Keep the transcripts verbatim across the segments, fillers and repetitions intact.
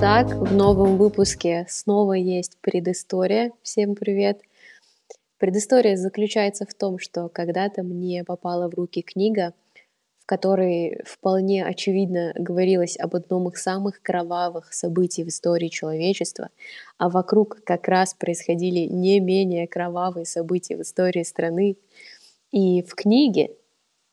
Так, в новом выпуске снова есть предыстория. Всем привет! Предыстория заключается в том, что когда-то мне попала в руки книга, в которой вполне очевидно говорилось об одном из самых кровавых событий в истории человечества, а вокруг как раз происходили не менее кровавые события в истории страны. И в книге,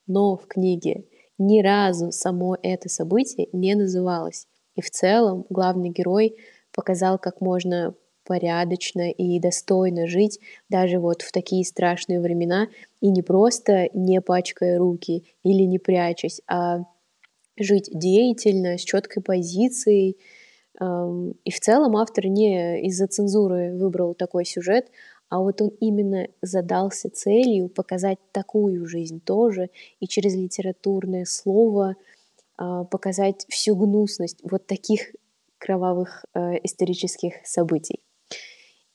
но в книге ни разу само это событие не называлось. И в целом главный герой показал, как можно порядочно и достойно жить даже вот в такие страшные времена, и не просто не пачкая руки или не прячась, а жить деятельно, с четкой позицией. И в целом автор не из-за цензуры выбрал такой сюжет, а вот он именно задался целью показать такую жизнь тоже и через литературное слово показать всю гнусность вот таких кровавых э, исторических событий.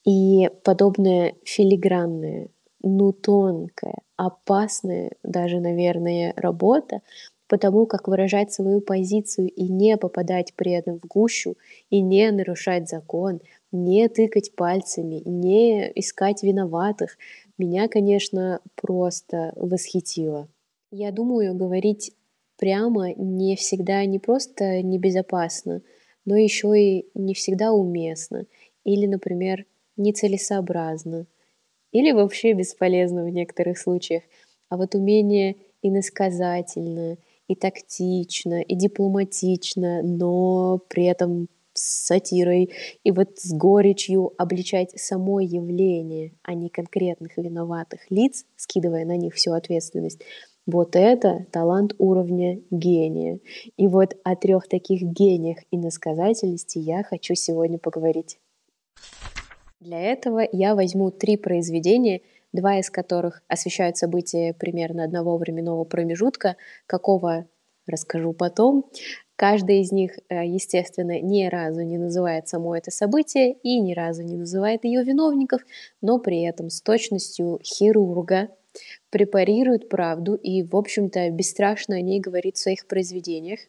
И подобное филигранное, ну тонкое, опасное даже, наверное, работа, потому как выражать свою позицию и не попадать при этом в гущу, и не нарушать закон, не тыкать пальцами, не искать виноватых, меня, конечно, просто восхитило. Я думаю, говорить прямо не всегда не просто небезопасно, но еще и не всегда уместно, или, например, нецелесообразно, или вообще бесполезно в некоторых случаях. А вот умение и иносказательно, и тактично, и дипломатично, но при этом с сатирой и вот с горечью обличать само явление, а не конкретных виноватых лиц, скидывая на них всю ответственность, вот это талант уровня гения. И вот о трех таких гениях иносказательности я хочу сегодня поговорить. Для этого я возьму три произведения, два из которых освещают события примерно одного временного промежутка, какого расскажу потом. Каждый из них, естественно, ни разу не называет само это событие и ни разу не называет ее виновников, но при этом с точностью хирурга препарирует правду и, в общем-то, бесстрашно о ней говорит в своих произведениях.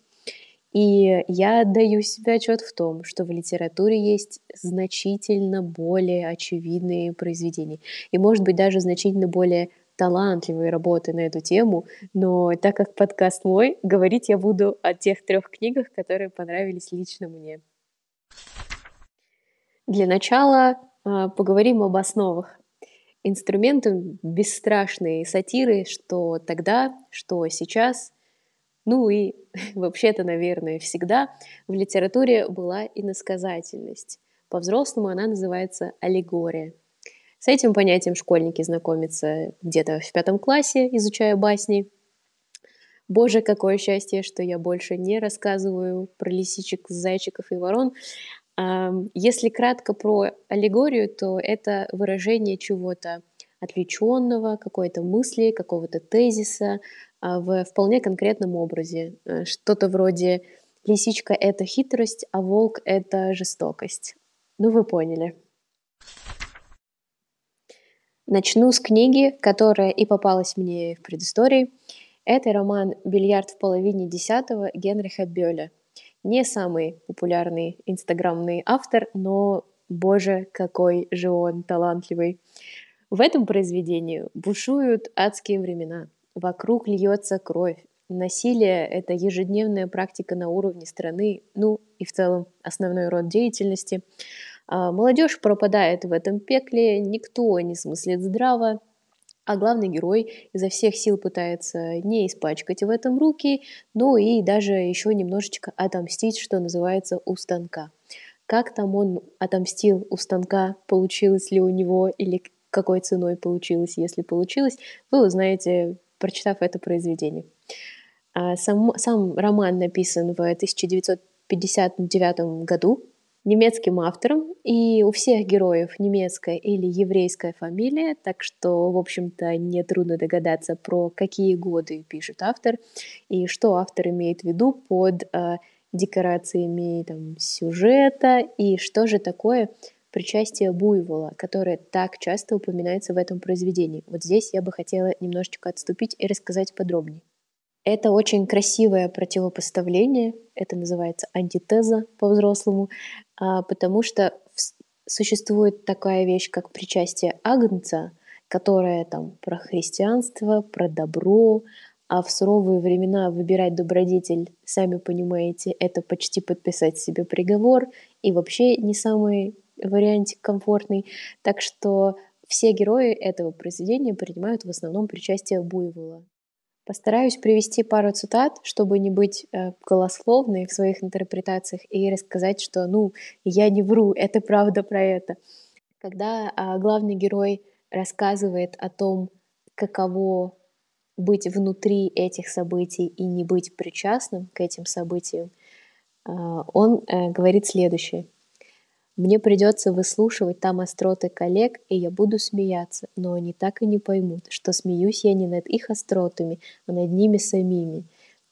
И я отдаю себе отчет в том, что в литературе есть значительно более очевидные произведения. И, может быть, даже значительно более талантливые работы на эту тему. Но так как подкаст мой, говорить я буду о тех трех книгах, которые понравились лично мне. Для начала поговорим об основах. Инструментом бесстрашной сатиры, что тогда, что сейчас, ну и вообще-то, наверное, всегда в литературе была иносказательность. По-взрослому она называется аллегория. С этим понятием школьники знакомятся где-то в пятом классе, изучая басни. Боже, какое счастье, что я больше не рассказываю про лисичек, зайчиков и ворон. Если кратко про аллегорию, то это выражение чего-то отвлеченного, какой-то мысли, какого-то тезиса в вполне конкретном образе. Что-то вроде «лисичка — это хитрость, а волк — это жестокость». Ну, вы поняли. Начну с книги, которая и попалась мне в предыстории. Это роман «Бильярд в половине десятого» Генриха Бёлля. Не самый популярный инстаграмный автор, но, боже, какой же он талантливый. В этом произведении бушуют адские времена, вокруг льется кровь, насилие — это ежедневная практика на уровне страны, ну и в целом основной род деятельности. Молодежь пропадает в этом пекле, никто не смыслит здраво, а главный герой изо всех сил пытается не испачкать в этом руки, ну и даже еще немножечко отомстить, что называется, у станка. Как там он отомстил у станка, получилось ли у него или какой ценой получилось, если получилось, вы узнаете, прочитав это произведение. Сам, сам роман написан в тысяча девятьсот пятьдесят девятом году немецким автором, и у всех героев немецкая или еврейская фамилия, так что, в общем-то, нетрудно догадаться, про какие годы пишет автор, и что автор имеет в виду под э, декорациями там, сюжета, и что же такое причастие буйвола, которое так часто упоминается в этом произведении. Вот здесь я бы хотела немножечко отступить и рассказать подробнее. Это очень красивое противопоставление, это называется антитеза по-взрослому, потому что существует такая вещь, как причастие агнца, которое там про христианство, про добро, а в суровые времена выбирать добродетель, сами понимаете, это почти подписать себе приговор, и вообще не самый вариантик комфортный. Так что все герои этого произведения принимают в основном причастие буйвола. Постараюсь привести пару цитат, чтобы не быть э, голословной в своих интерпретациях и рассказать, что, ну, я не вру, это правда про это. Когда э, главный герой рассказывает о том, каково быть внутри этих событий и не быть причастным к этим событиям, э, он э, говорит следующее. «Мне придется выслушивать там остроты коллег, и я буду смеяться, но они так и не поймут, что смеюсь я не над их остротами, а над ними самими.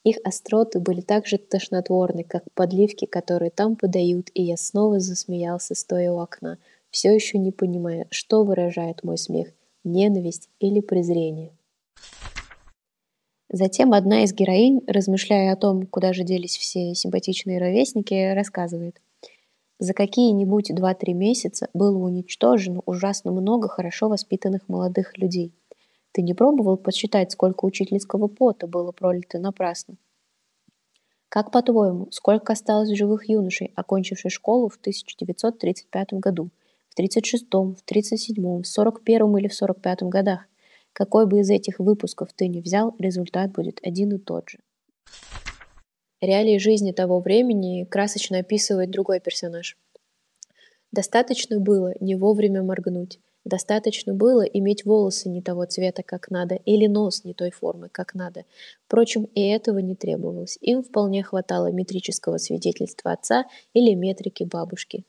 Их остроты были так же тошнотворны, как подливки, которые там подают, и я снова засмеялся, стоя у окна, все еще не понимая, что выражает мой смех, ненависть или презрение». Затем одна из героинь, размышляя о том, куда же делись все симпатичные ровесники, рассказывает. За какие-нибудь два-три месяца было уничтожено ужасно много хорошо воспитанных молодых людей. Ты не пробовал подсчитать, сколько учительского пота было пролито напрасно? Как, по-твоему, сколько осталось живых юношей, окончивших школу в тысяча девятьсот тридцать пятом году, в тридцать шестом, в тридцать седьмом, в сорок первом или в сорок пятом годах? Какой бы из этих выпусков ты ни взял, результат будет один и тот же. Реалии жизни того времени красочно описывает другой персонаж. Достаточно было не вовремя моргнуть, достаточно было иметь волосы не того цвета, как надо, или нос не той формы, как надо. Впрочем, и этого не требовалось. Им вполне хватало метрического свидетельства отца или метрики бабушки.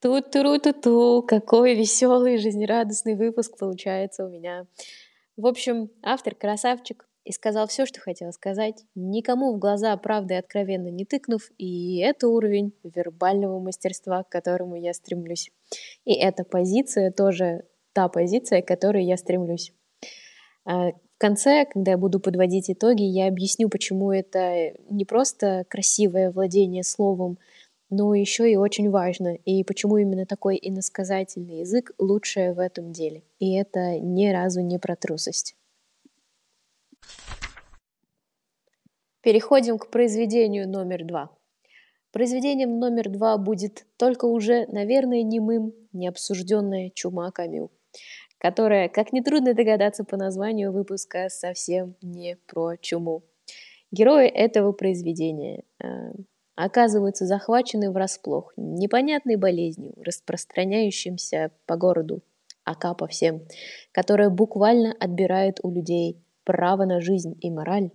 Ту-ту-ру-ту-ту, какой веселый, жизнерадостный выпуск получается у меня. В общем, автор красавчик. И сказал все, что хотел сказать, никому в глаза правдой откровенно не тыкнув, и это уровень вербального мастерства, к которому я стремлюсь. И эта позиция тоже та позиция, к которой я стремлюсь. В конце, когда я буду подводить итоги, я объясню, почему это не просто красивое владение словом, но еще и очень важно, и почему именно такой иносказательный язык лучшее в этом деле. И это ни разу не про трусость. Переходим к произведению номер два. Произведением номер два будет только уже, наверное, немым, необсужденная «Чума» Камю, которая, как нетрудно догадаться по названию выпуска, совсем не про чуму. Герои этого произведения э, оказываются захвачены врасплох непонятной болезнью, распространяющимся по городу, ака по всем, которая буквально отбирает у людей право на жизнь и мораль,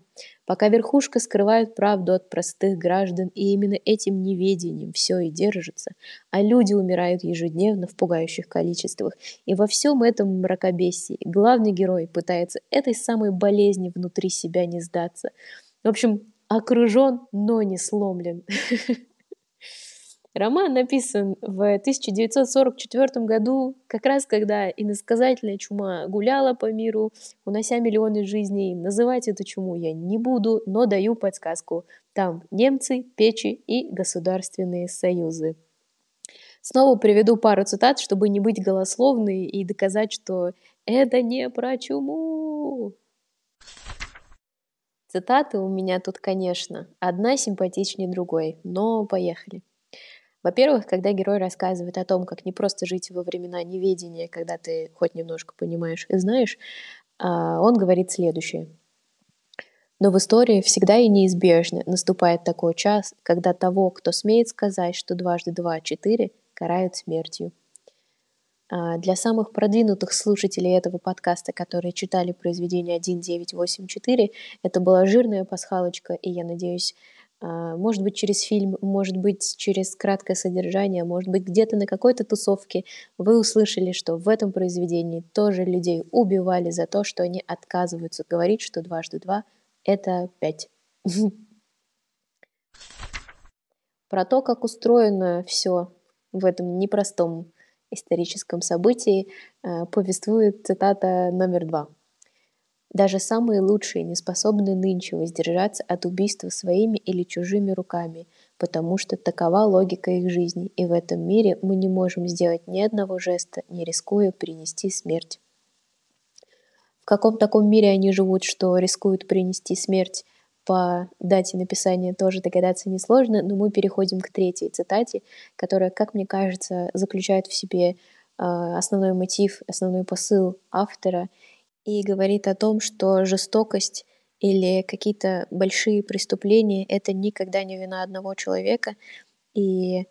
пока верхушка скрывает правду от простых граждан, и именно этим неведением все и держится, а люди умирают ежедневно в пугающих количествах. И во всем этом мракобесии главный герой пытается этой самой болезни внутри себя не сдаться. В общем, окружен, но не сломлен. Роман написан в тысяча девятьсот сорок четвёртом году, как раз когда иносказательная чума гуляла по миру, унося миллионы жизней. Называть эту чуму я не буду, но даю подсказку. Там немцы, печи и государственные союзы. Снова приведу пару цитат, чтобы не быть голословной и доказать, что это не про чуму. Цитаты у меня тут, конечно, одна симпатичнее другой, но поехали. Во-первых, когда герой рассказывает о том, как не просто жить во времена неведения, когда ты хоть немножко понимаешь и знаешь, он говорит следующее. Но в истории всегда и неизбежно наступает такой час, когда того, кто смеет сказать, что дважды два — четыре, карают смертью. Для самых продвинутых слушателей этого подкаста, которые читали произведение тысяча девятьсот восемьдесят четыре, это была жирная пасхалочка, и я надеюсь, может быть, через фильм, может быть, через краткое содержание, может быть, где-то на какой-то тусовке вы услышали, что в этом произведении тоже людей убивали за то, что они отказываются говорить, что дважды два — это пять. про то, как устроено все в этом непростом историческом событии, повествует цитата номер два. «Даже самые лучшие не способны нынче воздержаться от убийства своими или чужими руками, потому что такова логика их жизни, и в этом мире мы не можем сделать ни одного жеста, не рискуя принести смерть». В каком таком мире они живут, что рискуют принести смерть, по дате написания тоже догадаться несложно, но мы переходим к третьей цитате, которая, как мне кажется, заключает в себе основной мотив, основной посыл автора и говорит о том, что жестокость или какие-то большие преступления — это никогда не вина одного человека, и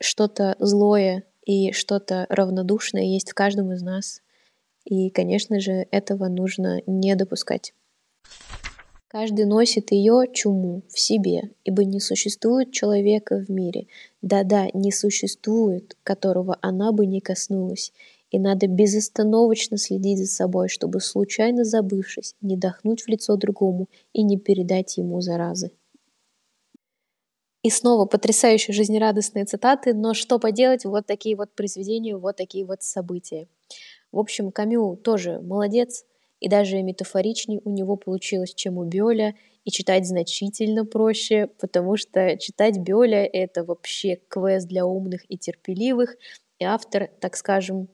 что-то злое и что-то равнодушное есть в каждом из нас. И, конечно же, этого нужно не допускать. Каждый носит ее чуму в себе, ибо не существует человека в мире. Да-да, не существует, которого она бы не коснулась. И надо безостановочно следить за собой, чтобы, случайно забывшись, не дохнуть в лицо другому и не передать ему заразы. И снова потрясающие жизнерадостные цитаты, но что поделать, вот такие вот произведения, вот такие вот события. В общем, Камю тоже молодец, и даже метафоричней у него получилось, чем у Бёлля, и читать значительно проще, потому что читать Бёлля — это вообще квест для умных и терпеливых, и автор, так скажем,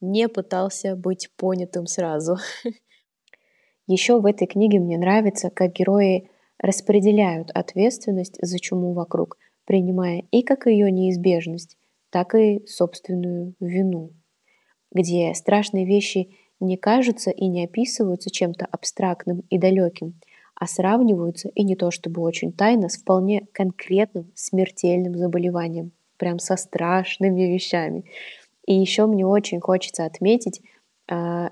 не пытался быть понятым сразу. Еще в этой книге мне нравится, как герои распределяют ответственность за чуму вокруг, принимая и как ее неизбежность, так и собственную вину, где страшные вещи не кажутся и не описываются чем-то абстрактным и далеким, а сравниваются, и не то чтобы очень тайно, с вполне конкретным смертельным заболеванием, прям со страшными вещами. И еще мне очень хочется отметить,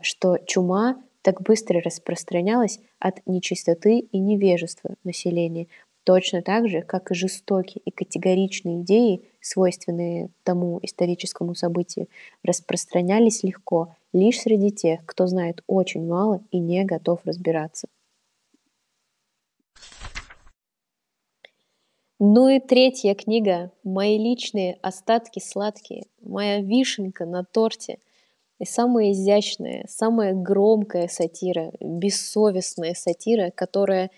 что чума так быстро распространялась от нечистоты и невежества населения, точно так же, как и жестокие и категоричные идеи, свойственные тому историческому событию, распространялись легко лишь среди тех, кто знает очень мало и не готов разбираться. Ну и третья книга «Мои личные остатки сладкие», моя вишенка на торте и самая изящная, самая громкая сатира, бессовестная сатира, которая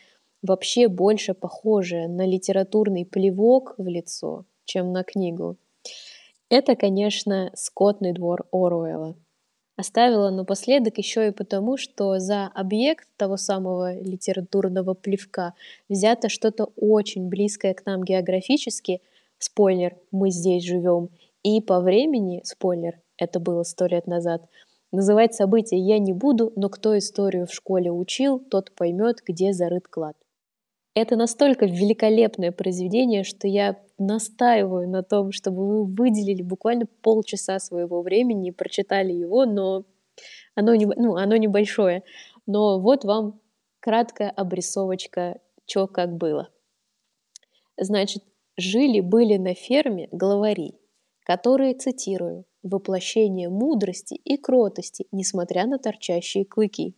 вообще больше похоже на литературный плевок в лицо, чем на книгу. Это, конечно, «Скотный двор» Оруэлла. Оставила напоследок еще и потому, что за объект того самого литературного плевка взято что-то очень близкое к нам географически. Спойлер, мы здесь живем. И по времени, спойлер, это было сто лет назад. Называть события я не буду, но кто историю в школе учил, тот поймет, где зарыт клад. Это настолько великолепное произведение, что я настаиваю на том, чтобы вы выделили буквально полчаса своего времени и прочитали его, но оно, не, ну, оно небольшое. Но вот вам краткая обрисовочка, чё как было. Значит, жили-были на ферме главари, которые, цитирую, «воплощение мудрости и кротости, несмотря на торчащие клыки».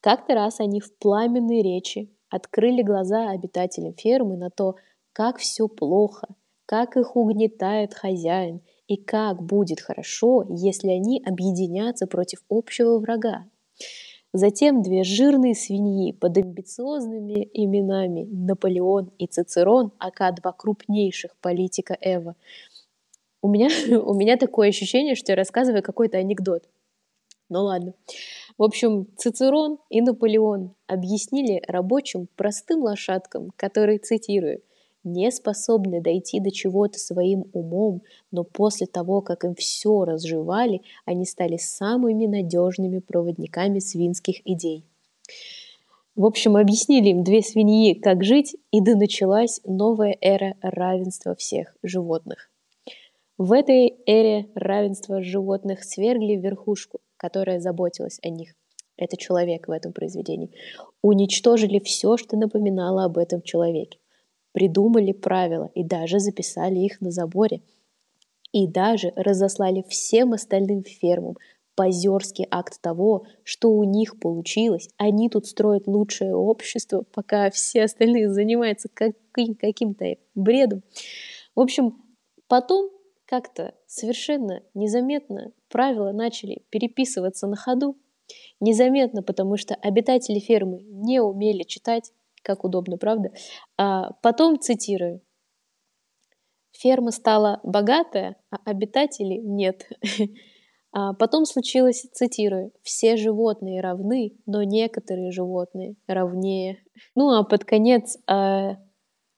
Как-то раз они в пламенной речи открыли глаза обитателям фермы на то, как все плохо, как их угнетает хозяин и как будет хорошо, если они объединятся против общего врага. Затем две жирные свиньи под амбициозными именами Наполеон и Цицерон, ака два крупнейших политика Эва. У меня, у меня такое ощущение, что я рассказываю какой-то анекдот. Ну ладно. В общем, Цицерон и Наполеон объяснили рабочим простым лошадкам, которые, цитирую, «не способны дойти до чего-то своим умом, но после того, как им все разжевали, они стали самыми надежными проводниками свинских идей». В общем, объяснили им две свиньи, как жить, и да началась новая эра равенства всех животных. В этой эре равенства животных свергли верхушку, которая заботилась о них. Это человек в этом произведении. Уничтожили все, что напоминало об этом человеке. Придумали правила и даже записали их на заборе. И даже разослали всем остальным фермам позерский акт того, что у них получилось. Они тут строят лучшее общество, пока все остальные занимаются как каким-то бредом. В общем, потом как-то совершенно незаметно правила начали переписываться на ходу. Незаметно, потому что обитатели фермы не умели читать, как удобно, правда? А потом, цитирую, ферма стала богатая, а обитателей нет. А потом случилось, цитирую, все животные равны, но некоторые животные равнее. Ну а под конец а,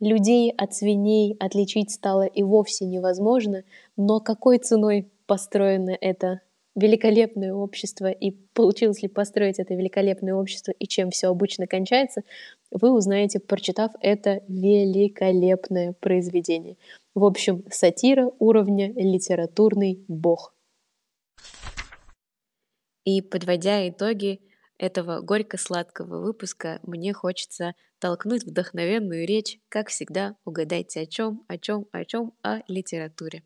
людей от свиней отличить стало и вовсе невозможно, но какой ценой построено это великолепное общество и получилось ли построить это великолепное общество и чем все обычно кончается, вы узнаете, прочитав это великолепное произведение. В общем, сатира уровня «Литературный бог». И, подводя итоги этого горько-сладкого выпуска, мне хочется толкнуть вдохновенную речь, как всегда, угадайте о чем, о чем, о чем, о литературе.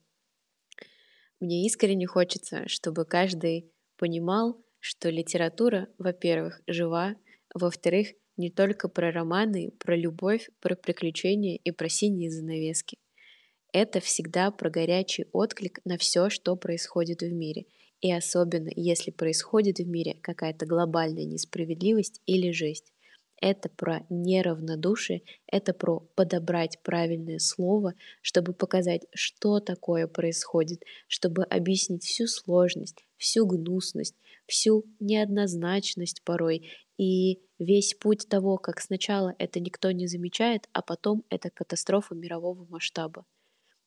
Мне искренне хочется, чтобы каждый понимал, что литература, во-первых, жива, во-вторых, не только про романы, про любовь, про приключения и про синие занавески. Это всегда про горячий отклик на все, что происходит в мире, и особенно если происходит в мире какая-то глобальная несправедливость или жесть. Это про неравнодушие, это про подобрать правильное слово, чтобы показать, что такое происходит, чтобы объяснить всю сложность, всю гнусность, всю неоднозначность порой и весь путь того, как сначала это никто не замечает, а потом это катастрофа мирового масштаба.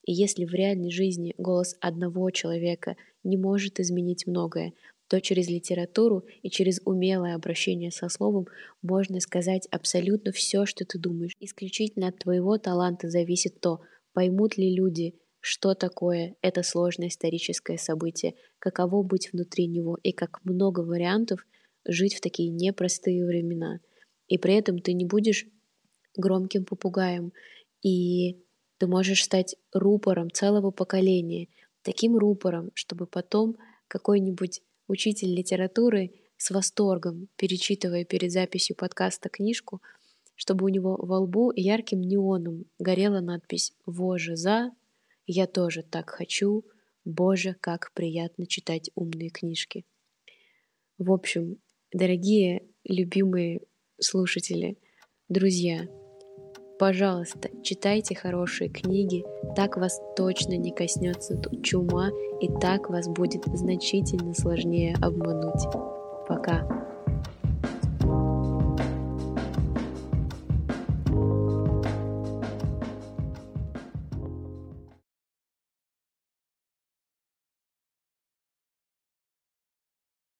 И если в реальной жизни голос одного человека не может изменить многое, то через литературу и через умелое обращение со словом можно сказать абсолютно все, что ты думаешь. Исключительно от твоего таланта зависит то, поймут ли люди, что такое это сложное историческое событие, каково быть внутри него и как много вариантов жить в такие непростые времена. И при этом ты не будешь громким попугаем, и ты можешь стать рупором целого поколения, таким рупором, чтобы потом какой-нибудь учитель литературы с восторгом, перечитывая перед записью подкаста книжку, чтобы у него во лбу ярким неоном горела надпись «Воже за», «Я тоже так хочу», «Боже, как приятно читать умные книжки». В общем, дорогие, любимые слушатели, друзья, пожалуйста, читайте хорошие книги, так вас точно не коснется чума, и так вас будет значительно сложнее обмануть. Пока!